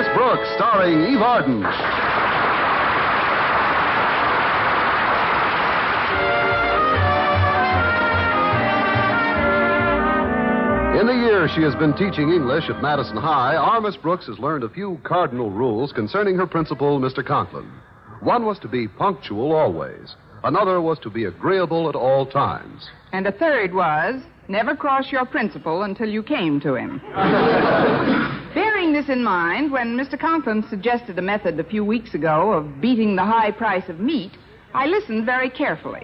Miss Brooks, starring Eve Arden. In the year she has been teaching English at Madison High, Our Miss Brooks has learned a few cardinal rules concerning her principal, Mr. Conklin. One was to be punctual always. Another was to be agreeable at all times. And a third was, never cross your principal until you came to him. Bearing this in mind, when Mr. Conklin suggested a method a few weeks ago of beating the high price of meat, I listened very carefully.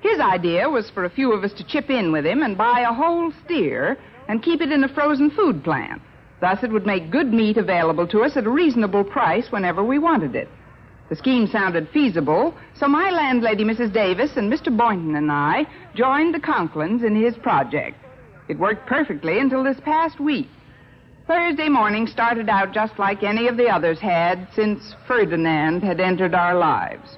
His idea was for a few of us to chip in with him and buy a whole steer and keep it in a frozen food plant. Thus, it would make good meat available to us at a reasonable price whenever we wanted it. The scheme sounded feasible, so my landlady, Mrs. Davis, and Mr. Boynton and I joined the Conklins in his project. It worked perfectly until this past week. Thursday morning started out just like any of the others had since Ferdinand had entered our lives.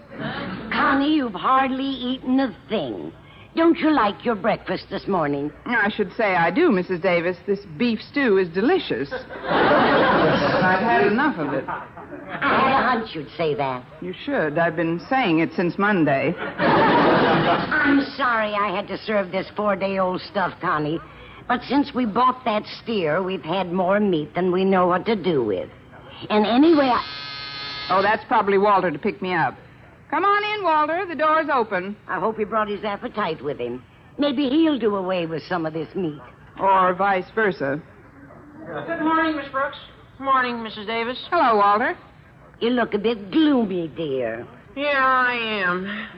Connie, you've hardly eaten a thing. Don't you like your breakfast this morning? I should say I do, Mrs. Davis. This beef stew is delicious. I've had enough of it. I had a hunch you'd say that. You should. I've been saying it since Monday. I'm sorry I had to serve this four-day-old stuff, Connie. But since we bought that steer, we've had more meat than we know what to do with. And anyway, Oh, that's probably Walter to pick me up. Come on in, Walter. The door's open. I hope he brought his appetite with him. Maybe he'll do away with some of this meat. Or vice versa. Good morning, Miss Brooks. Morning, Mrs. Davis. Hello, Walter. You look a bit gloomy, dear. Yeah, I am.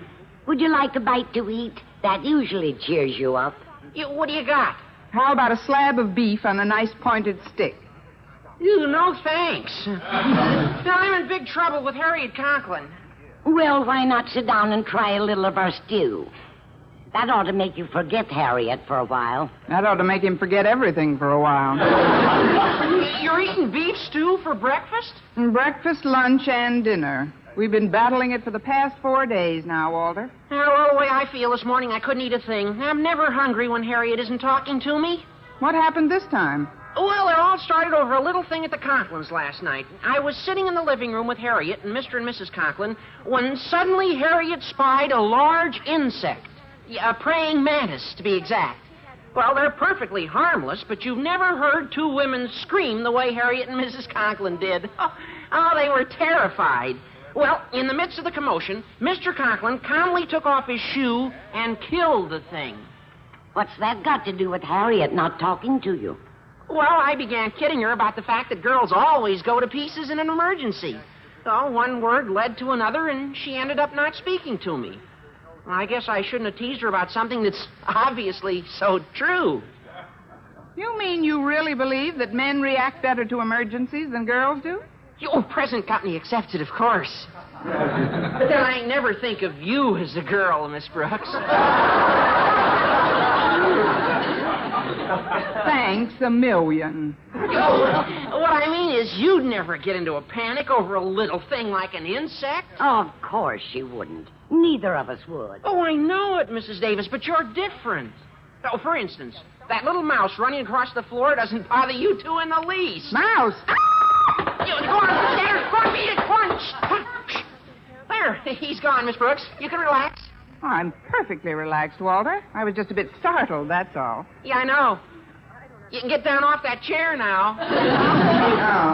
Would you like a bite to eat? That usually cheers you up. What do you got? How about a slab of beef on a nice pointed stick? Ew, no thanks. Now, I'm in big trouble with Harriet Conklin. Well, why not sit down and try a little of our stew? That ought to make you forget Harriet for a while. That ought to make him forget everything for a while. You're eating beef stew for breakfast? Breakfast, lunch, and dinner. We've been battling it for the past 4 days now, Walter. Well, the way I feel this morning, I couldn't eat a thing. I'm never hungry when Harriet isn't talking to me. What happened this time? Well, it all started over a little thing at the Conklins last night. I was sitting in the living room with Harriet and Mr. and Mrs. Conklin when suddenly Harriet spied a large insect. A praying mantis, to be exact. Well, they're perfectly harmless, but you've never heard two women scream the way Harriet and Mrs. Conklin did. Oh, they were terrified. Well, in the midst of the commotion, Mr. Conklin calmly took off his shoe and killed the thing. What's that got to do with Harriet not talking to you? Well, I began kidding her about the fact that girls always go to pieces in an emergency. So one word led to another, and she ended up not speaking to me. I guess I shouldn't have teased her about something that's obviously so true. You mean you really believe that men react better to emergencies than girls do? Oh, present company accepted, of course. But then I never think of you as a girl, Miss Brooks. Thanks a million. What I mean is you'd never get into a panic over a little thing like an insect. Of course you wouldn't. Neither of us would. Oh, I know it, Mrs. Davis, but you're different. Oh, for instance, that little mouse running across the floor doesn't bother you two in the least. Mouse? Ah! Go on upstairs. Go on, beat it. Punch. There, he's gone, Miss Brooks. You can relax. Oh, I'm perfectly relaxed, Walter. I was just a bit startled, that's all. Yeah, I know. You can get down off that chair now.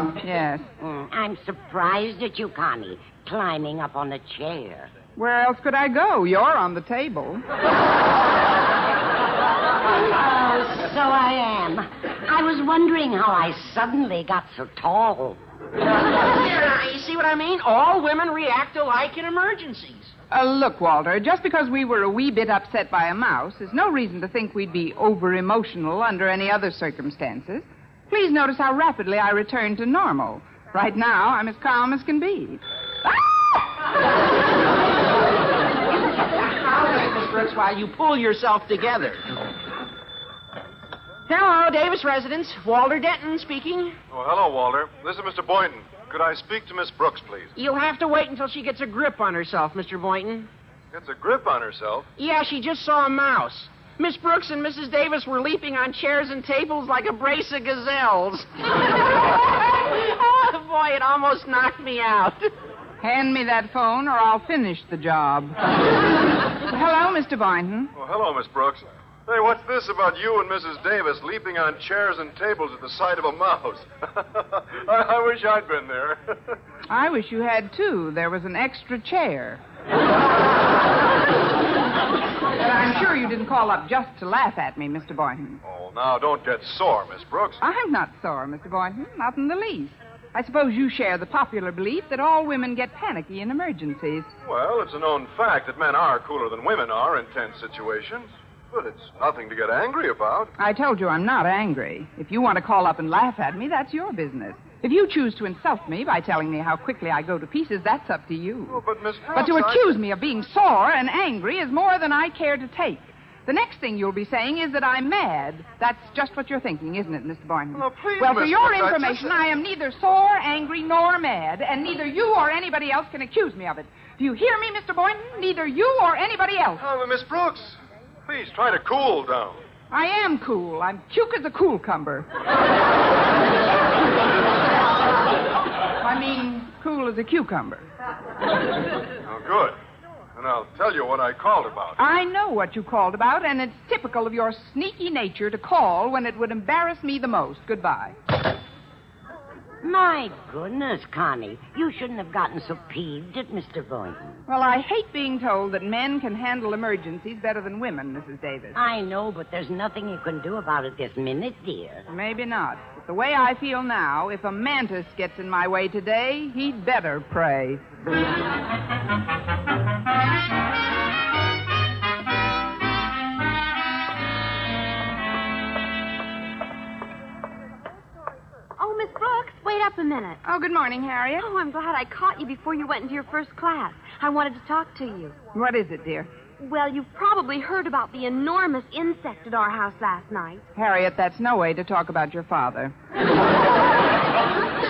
Oh, yes. I'm surprised at you, Connie, climbing up on the chair. Where else could I go? You're on the table. Oh, so I am. I was wondering how I suddenly got so tall. Yeah, you see what I mean? All women react alike in emergencies. Look, Walter, just because we were a wee bit upset by a mouse is no reason to think we'd be over-emotional under any other circumstances. Please notice how rapidly I returned to normal. Right now, I'm as calm as can be. Ah! Miss Brooks, while you pull yourself together. Hello, Davis residence. Walter Denton speaking. Oh, hello, Walter. This is Mr. Boynton. Could I speak to Miss Brooks, please? You'll have to wait until she gets a grip on herself, Mr. Boynton. Gets a grip on herself? Yeah, she just saw a mouse. Miss Brooks and Mrs. Davis were leaping on chairs and tables like a brace of gazelles. Oh, boy, it almost knocked me out. Hand me that phone or I'll finish the job. Hello, Mr. Boynton. Well, hello, Miss Brooks. Hey, what's this about you and Mrs. Davis leaping on chairs and tables at the sight of a mouse? I wish I'd been there. I wish you had, too. There was an extra chair. But I'm sure you didn't call up just to laugh at me, Mr. Boynton. Oh, now, don't get sore, Miss Brooks. I'm not sore, Mr. Boynton. Not in the least. I suppose you share the popular belief that all women get panicky in emergencies. Well, it's a known fact that men are cooler than women are in tense situations. But it's nothing to get angry about. I told you I'm not angry. If you want to call up and laugh at me, that's your business. If you choose to insult me by telling me how quickly I go to pieces, that's up to you. Oh, but, Miss Brooks, but to accuse me of being sore and angry is more than I care to take. The next thing you'll be saying is that I'm mad. That's just what you're thinking, isn't it, Mr. Boynton? Oh, please, well, for your information, I am neither sore, angry, nor mad, and neither you or anybody else can accuse me of it. Do you hear me, Mr. Boynton? Neither you or anybody else. Oh, but Miss Brooks, please try to cool down. I am cool. I'm cute as a cool cumber. I mean, cool as a cucumber. Oh, good. And I'll tell you what I called about. I know what you called about, and it's typical of your sneaky nature to call when it would embarrass me the most. Goodbye. My goodness, Connie. You shouldn't have gotten so peeved at Mr. Boynton. Well, I hate being told that men can handle emergencies better than women, Mrs. Davis. I know, but there's nothing you can do about it this minute, dear. Maybe not. But the way I feel now, if a mantis gets in my way today, he'd better pray. Up a minute. Oh, good morning, Harriet. Oh, I'm glad I caught you before you went into your first class. I wanted to talk to you. What is it, dear? Well, you've probably heard about the enormous insect at our house last night. Harriet, that's no way to talk about your father.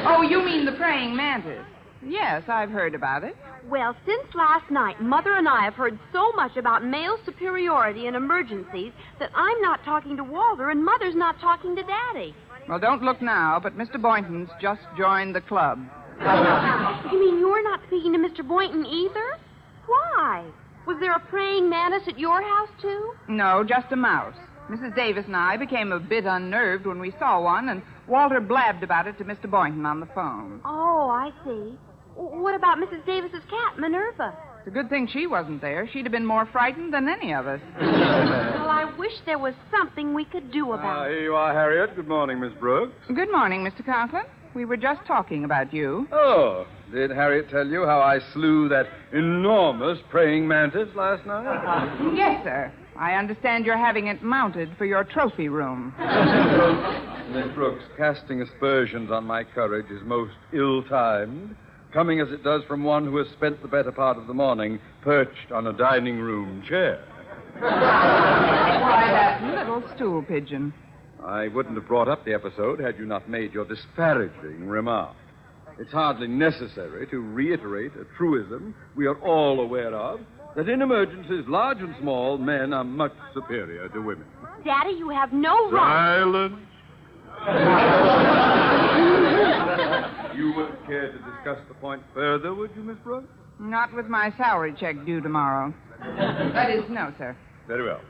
Oh, you mean the praying mantis? Yes, I've heard about it. Well, since last night, Mother and I have heard so much about male superiority in emergencies that I'm not talking to Walter and Mother's not talking to Daddy. Well, don't look now, but Mr. Boynton's just joined the club. You mean you're not speaking to Mr. Boynton either? Why? Was there a praying mantis at your house, too? No, just a mouse. Mrs. Davis and I became a bit unnerved when we saw one, and Walter blabbed about it to Mr. Boynton on the phone. Oh, I see. What about Mrs. Davis's cat, Minerva? It's a good thing she wasn't there. She'd have been more frightened than any of us. Well, I wish there was something we could do about it. Here you are, Harriet. Good morning, Miss Brooks. Good morning, Mr. Conklin. We were just talking about you. Oh, did Harriet tell you how I slew that enormous praying mantis last night? Yes, sir. I understand you're having it mounted for your trophy room. Miss Brooks, casting aspersions on my courage is most ill-timed. Coming as it does from one who has spent the better part of the morning perched on a dining room chair. Why, that little stool pigeon. I wouldn't have brought up the episode had you not made your disparaging remark. It's hardly necessary to reiterate a truism we are all aware of, that in emergencies, large and small, men are much superior to women. Daddy, you have no right. Silence. You wouldn't care to discuss the point further, would you, Miss Brooks? Not with my salary check due tomorrow. That is, no, sir. Very well.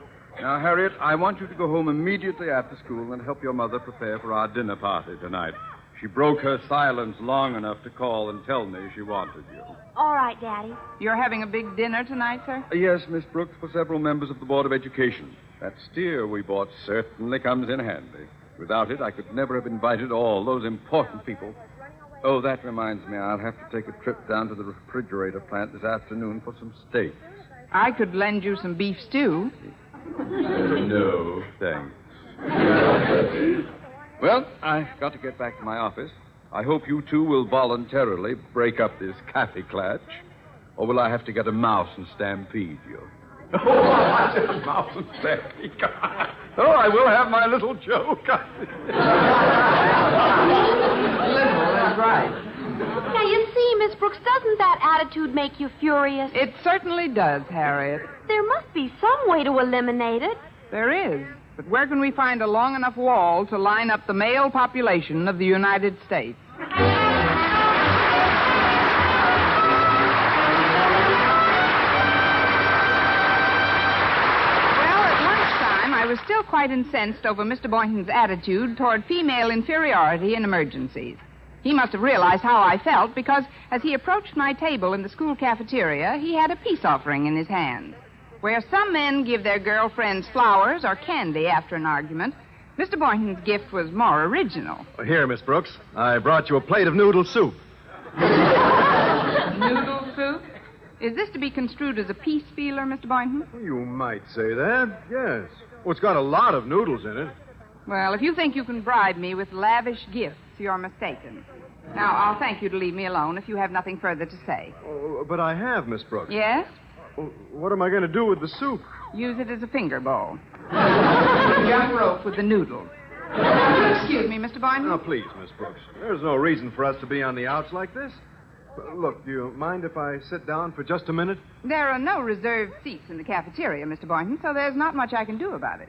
Now, Harriet, I want you to go home immediately after school and help your mother prepare for our dinner party tonight. She broke her silence long enough to call and tell me she wanted you. All right, Daddy. You're having a big dinner tonight, sir? Yes, Miss Brooks, for several members of the Board of Education. That steer we bought certainly comes in handy. Without it, I could never have invited all those important people. Oh, that reminds me. I'll have to take a trip down to the refrigerator plant this afternoon for some steaks. I could lend you some beef stew. No, thanks. Well, I've got to get back to my office. I hope you two will voluntarily break up this catty clatch. Or will I have to get a mouse and stampede you? Oh, I said a mouse and stampede. Oh, I will have my little joke. Right. Now, you see, Miss Brooks, doesn't that attitude make you furious? It certainly does, Harriet. There must be some way to eliminate it. There is. But where can we find a long enough wall to line up the male population of the United States? quite incensed over Mr. Boynton's attitude toward female inferiority in emergencies. He must have realized how I felt because as he approached my table in the school cafeteria, he had a peace offering in his hand. Where some men give their girlfriends flowers or candy after an argument, Mr. Boynton's gift was more original. Well, here, Miss Brooks, I brought you a plate of noodle soup. Noodle soup? Is this to be construed as a peace feeler, Mr. Boynton? You might say that, yes. Well, it's got a lot of noodles in it. Well, if you think you can bribe me with lavish gifts, you're mistaken. Now, I'll thank you to leave me alone if you have nothing further to say. Oh, but I have, Miss Brooks. Yes? Well, what am I going to do with the soup? Use it as a finger bowl. Jump rope with the noodles. Excuse me, Mr. Boynton. Now, please, Miss Brooks. There's no reason for us to be on the outs like this. Look, do you mind if I sit down for just a minute? There are no reserved seats in the cafeteria, Mr. Boynton, so there's not much I can do about it.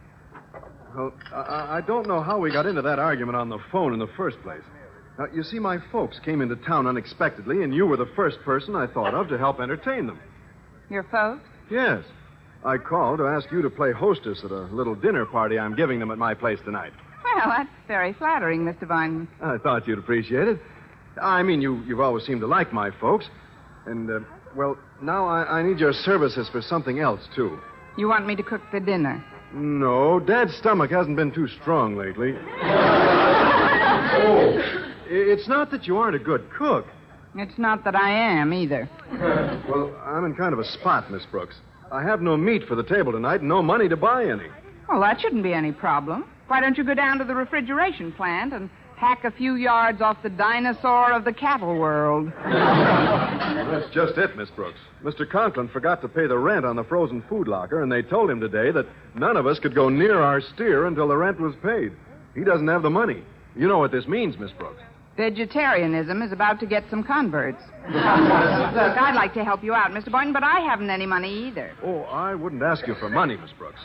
Well, I don't know how we got into that argument on the phone in the first place. Now, you see, my folks came into town unexpectedly, and you were the first person I thought of to help entertain them. Your folks? Yes. I called to ask you to play hostess at a little dinner party I'm giving them at my place tonight. Well, that's very flattering, Mr. Boynton. I thought you'd appreciate it. I mean, you've always seemed to like my folks. And, well, now I need your services for something else, too. You want me to cook the dinner? No, Dad's stomach hasn't been too strong lately. Oh, it's not that you aren't a good cook. It's not that I am, either. Well, I'm in kind of a spot, Miss Brooks. I have no meat for the table tonight and no money to buy any. Well, that shouldn't be any problem. Why don't you go down to the refrigeration plant and hack a few yards off the dinosaur of the cattle world? That's just it, Miss Brooks. Mr. Conklin forgot to pay the rent on the frozen food locker, and they told him today that none of us could go near our steer until the rent was paid. He doesn't have the money. You know what this means, Miss Brooks. Vegetarianism is about to get some converts. Look, I'd like to help you out, Mr. Boynton, but I haven't any money either. Oh, I wouldn't ask you for money, Miss Brooks.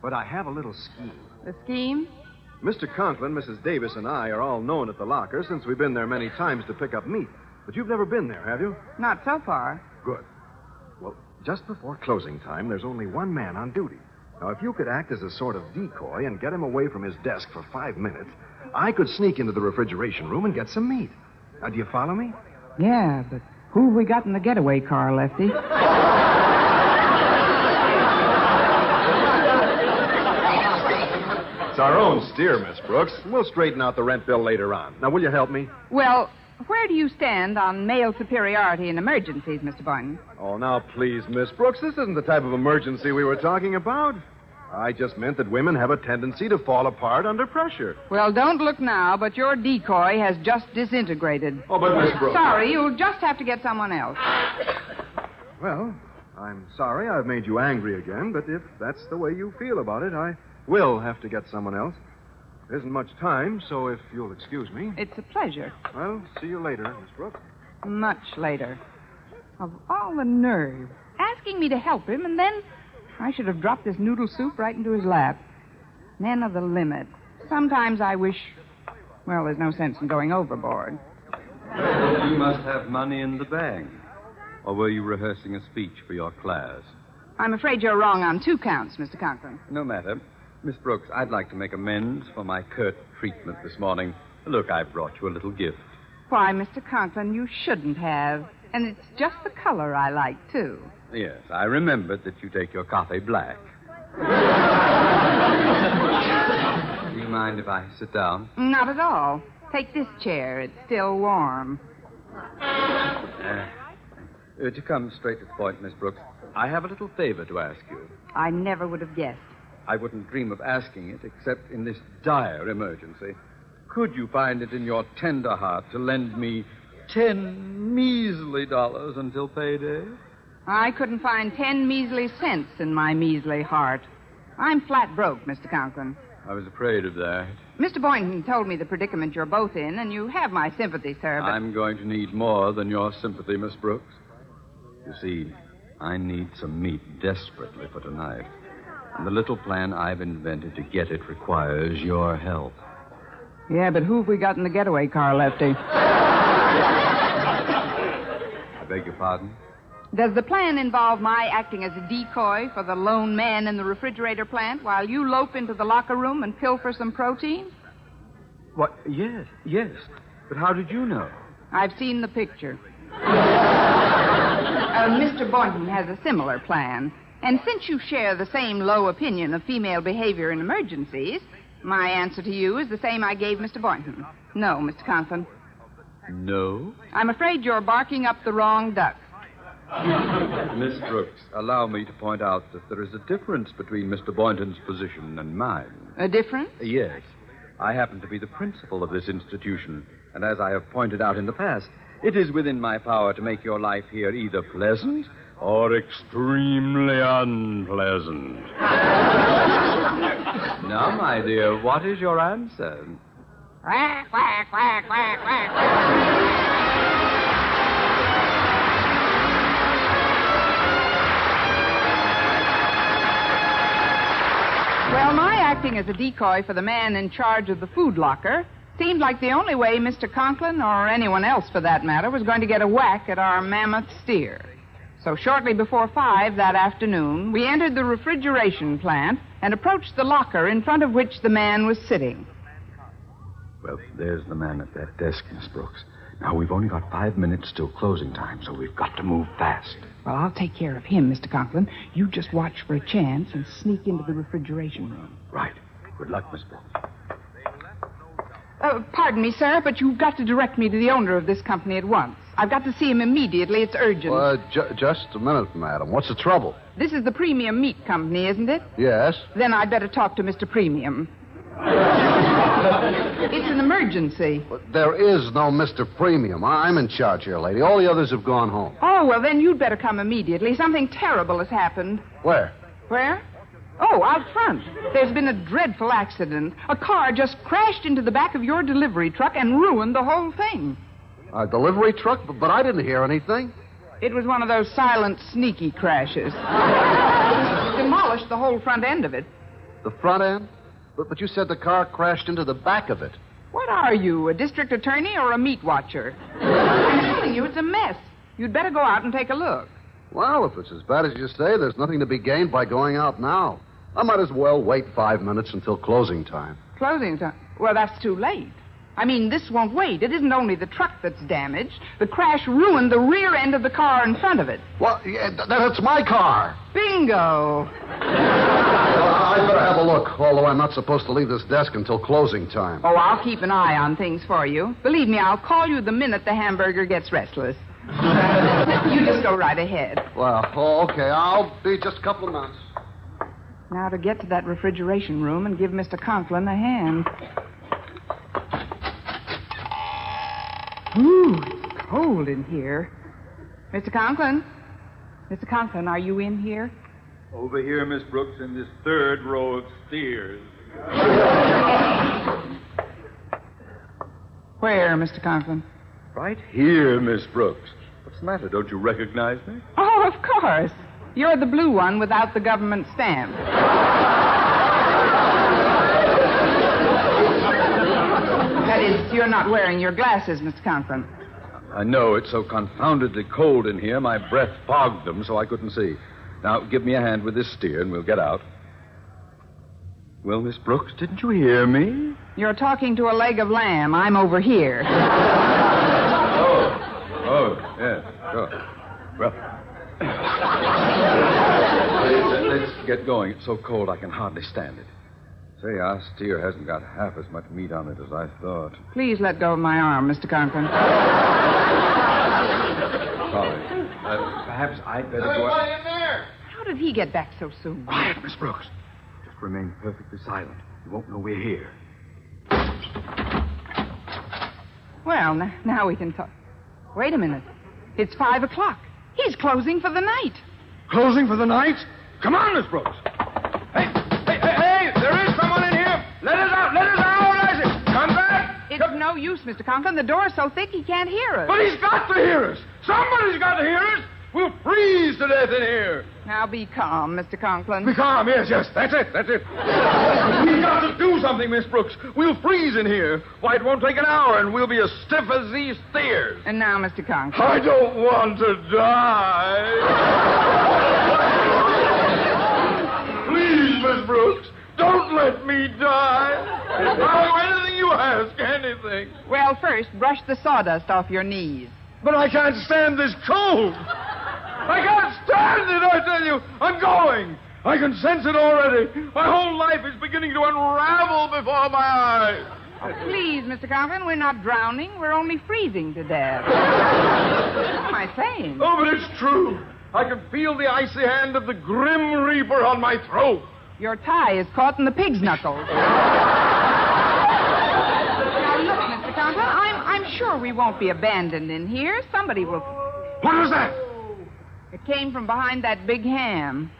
But I have a little scheme. The scheme? Mr. Conklin, Mrs. Davis, and I are all known at the locker since we've been there many times to pick up meat. But you've never been there, have you? Not so far. Good. Well, just before closing time, there's only one man on duty. Now, if you could act as a sort of decoy and get him away from his desk for 5 minutes, I could sneak into the refrigeration room and get some meat. Now, do you follow me? Yeah, but who have we got in the getaway car, Lefty? It's our own steer, Miss Brooks. We'll straighten out the rent bill later on. Now, will you help me? Well, where do you stand on male superiority in emergencies, Mr. Boynton? Oh, now, please, Miss Brooks, this isn't the type of emergency we were talking about. I just meant that women have a tendency to fall apart under pressure. Well, don't look now, but your decoy has just disintegrated. Oh, but Miss Brooks... Sorry, you'll just have to get someone else. Well, I'm sorry I've made you angry again, but if that's the way you feel about it, I... We'll have to get someone else. There isn't much time, so if you'll excuse me. It's a pleasure. Well, see you later, Miss Brooks. Much later. Of all the nerve. Asking me to help him, and then I should have dropped this noodle soup right into his lap. Men of the limit. Sometimes I wish... Well, there's no sense in going overboard. Well, you must have money in the bag. Or were you rehearsing a speech for your class? I'm afraid you're wrong on 2 counts, Mr. Conklin. No matter. Miss Brooks, I'd like to make amends for my curt treatment this morning. Look, I brought you a little gift. Why, Mr. Conklin, you shouldn't have. And it's just the color I like, too. Yes, I remembered that you take your coffee black. Do you mind if I sit down? Not at all. Take this chair. It's still warm. To come straight to the point, Miss Brooks, I have a little favor to ask you. I never would have guessed. I wouldn't dream of asking it except in this dire emergency. Could you find it in your tender heart to lend me $10 measly until payday? I couldn't find 10 measly cents in my measly heart. I'm flat broke, Mr. Conklin. I was afraid of that. Mr. Boynton told me the predicament you're both in, and you have my sympathy, sir, but... I'm going to need more than your sympathy, Miss Brooks. You see, I need some meat desperately for tonight. And the little plan I've invented to get it requires your help. Yeah, but who have we got in the getaway car, Lefty? I beg your pardon? Does the plan involve my acting as a decoy for the lone man in the refrigerator plant while you lope into the locker room and pilfer some protein? What? Yes, yes. But how did you know? I've seen the picture. Mr. Boynton has a similar plan. And since you share the same low opinion of female behavior in emergencies, my answer to you is the same I gave Mr. Boynton. No, Mr. Conklin. No? I'm afraid you're barking up the wrong duck. Miss Brooks, allow me to point out that there is a difference between Mr. Boynton's position and mine. A difference? Yes. I happen to be the principal of this institution, and as I have pointed out in the past, it is within my power to make your life here either pleasant or extremely unpleasant. Now, my dear, what is your answer? Quack, quack, quack, quack, quack, quack. Well, my acting as a decoy for the man in charge of the food locker seemed like the only way Mr. Conklin, or anyone else for that matter, was going to get a whack at our mammoth steer. So shortly before 5 that afternoon, we entered the refrigeration plant and approached the locker in front of which the man was sitting. Well, there's the man at that desk, Miss Brooks. Now, we've only got 5 minutes till closing time, so we've got to move fast. Well, I'll take care of him, Mr. Conklin. You just watch for a chance and sneak into the refrigeration room. Right. Good luck, Miss Brooks. Pardon me, sir, but you've got to direct me to the owner of this company at once. I've got to see him immediately. It's urgent. Well, just a minute, madam. What's the trouble? This is the Premium Meat Company, isn't it? Yes. Then I'd better talk to Mr. Premium. It's an emergency. But there is no Mr. Premium. I'm in charge here, lady. All the others have gone home. Oh, well, then you'd better come immediately. Something terrible has happened. Where? Where? Oh, out front. There's been a dreadful accident. A car just crashed into the back of your delivery truck and ruined the whole thing. A delivery truck? But I didn't hear anything. It was one of those silent, sneaky crashes. Demolished the whole front end of it. The front end? But you said the car crashed into the back of it. What are you, a district attorney or a meat watcher? I'm telling you, it's a mess. You'd better go out and take a look. Well, if it's as bad as you say, there's nothing to be gained by going out now. I might as well wait 5 minutes until closing time. Closing time? Well, that's too late. I mean, this won't wait. It isn't only the truck that's damaged. The crash ruined the rear end of the car in front of it. Well, yeah, that's my car. Bingo. I better have a look, although I'm not supposed to leave this desk until closing time. Oh, I'll keep an eye on things for you. Believe me, I'll call you the minute the hamburger gets restless. You just go right ahead. Well, okay. I'll be just a couple of minutes. Now to get to that refrigeration room and give Mr. Conklin a hand. Ooh, it's cold in here. Mr. Conklin? Mr. Conklin, are you in here? Over here, Miss Brooks, in this third row of steers. Where, Mr. Conklin? Right here, Miss Brooks. What's the matter? Don't you recognize me? Oh, of course. You're the blue one without the government stamp. That is, you're not wearing your glasses, Mr. Conklin. I know. It's so confoundedly cold in here, my breath fogged them so I couldn't see. Now, give me a hand with this steer, and we'll get out. Well, Miss Brooks, didn't you hear me? You're talking to a leg of lamb. I'm over here. Oh, yes, sure. Well, let's get going. It's so cold I can hardly stand it. Say, our steer hasn't got half as much meat on it as I thought. Please let go of my arm, Mr. Conklin. Sorry. Perhaps I'd better go out. Everybody in there! How did he get back so soon? Quiet, Miss Brooks. Just remain perfectly silent. You won't know we're here. Well, now we can talk. Wait a minute. It's 5 o'clock. He's closing for the night. Closing for the night? Come on, Miss Brooks. Hey! There is someone in here! Let us out! Let us out! I said, come back! It's no use, Mr. Conklin. The door's so thick he can't hear us. But he's got to hear us! Somebody's got to hear us. We'll freeze to death in here. Now be calm, Mr. Conklin. Be calm, yes. That's it. We've got to do Do something, Miss Brooks. We'll freeze in here. Why, it won't take an hour, and we'll be as stiff as these stairs. And now, Mr. Conk. I don't want to die. Please, Miss Brooks, don't let me die. I'll do anything you ask, anything. Well, first, brush the sawdust off your knees. But I can't stand this cold. I can't stand it, I tell you. I'm going. I can sense it already. My whole life is beginning to unravel before my eyes. Oh, please, Mr. Conklin, we're not drowning. We're only freezing to death. What am I saying? Oh, but it's true. I can feel the icy hand of the Grim Reaper on my throat. Your tie is caught in the pig's knuckles. Now, look, Mr. Conklin, I'm sure we won't be abandoned in here. Somebody will... What was that? It came from behind that big ham.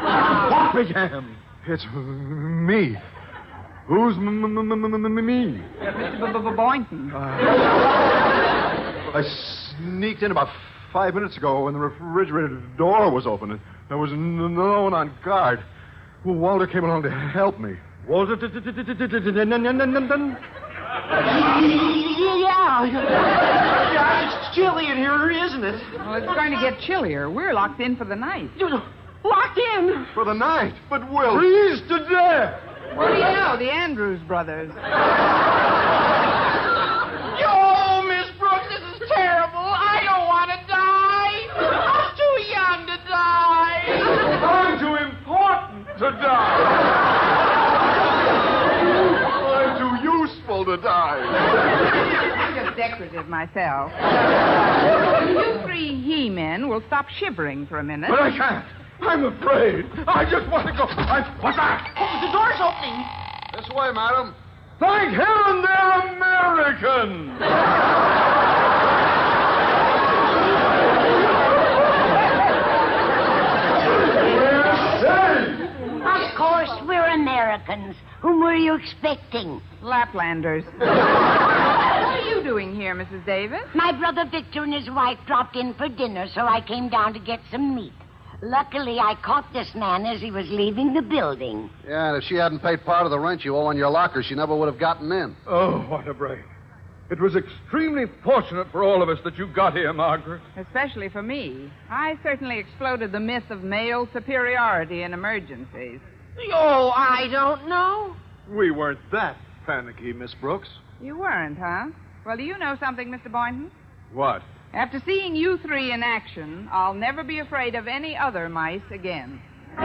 What big ham? It's me. Who's me? Mr. Boynton. I sneaked in about 5 minutes ago when the refrigerator door was open and there was no one on guard. Walter came along to help me. Walter? Yeah. It's chilly in here, isn't it? Well, it's going to get chillier. We're locked in for the night. Locked in? For the night? But we'll freeze to death. What do you know? The Andrews brothers. Oh, Miss Brooks, this is terrible. I don't want to die. I'm too young to die. I'm too important to die. I'm too useful to die. I'm just decorative myself. You three he-men will stop shivering for a minute. But I can't. I'm afraid. I just want to go. What's that? Oh, the door's opening. This way, madam. Thank heaven they're American. Of course, we're Americans. Whom were you expecting? Laplanders. What are you doing here, Mrs. Davis? My brother Victor and his wife dropped in for dinner, so I came down to get some meat. Luckily, I caught this man as he was leaving the building. Yeah, and if she hadn't paid part of the rent you owe on your locker, she never would have gotten in. Oh, what a break. It was extremely fortunate for all of us that you got here, Margaret. Especially for me. I certainly exploded the myth of male superiority in emergencies. Oh, I don't know. We weren't that panicky, Miss Brooks. You weren't, huh? Well, do you know something, Mr. Boynton? What? After seeing you three in action, I'll never be afraid of any other mice again. And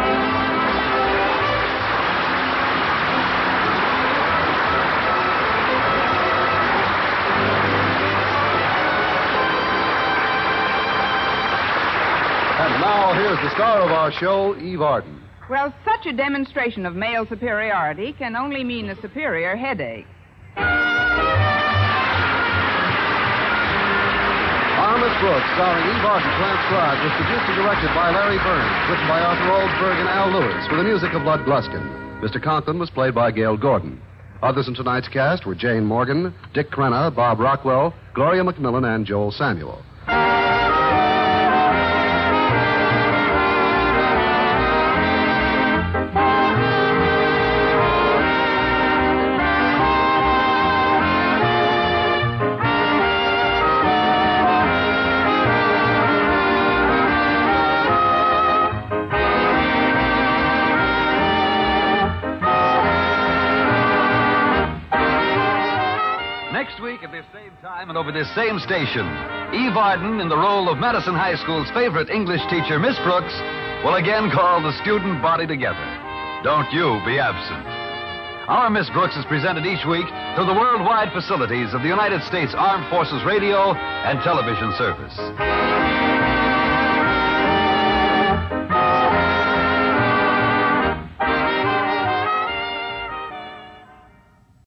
now here's the star of our show, Eve Arden. Well, such a demonstration of male superiority can only mean a superior headache. Our Miss Brooks, starring Eve Arden, transcribed, was produced and directed by Larry Burns, written by Arthur Orloff and Al Lewis, with the music of Ludd Gluskin. Mr. Conklin was played by Gail Gordon. Others in tonight's cast were Jane Morgan, Dick Crenna, Bob Rockwell, Gloria McMillan, and Joel Samuel. And over this same station, Eve Arden, in the role of Madison High School's favorite English teacher, Miss Brooks, will again call the student body together. Don't you be absent. Our Miss Brooks is presented each week through the worldwide facilities of the United States Armed Forces Radio and Television Service.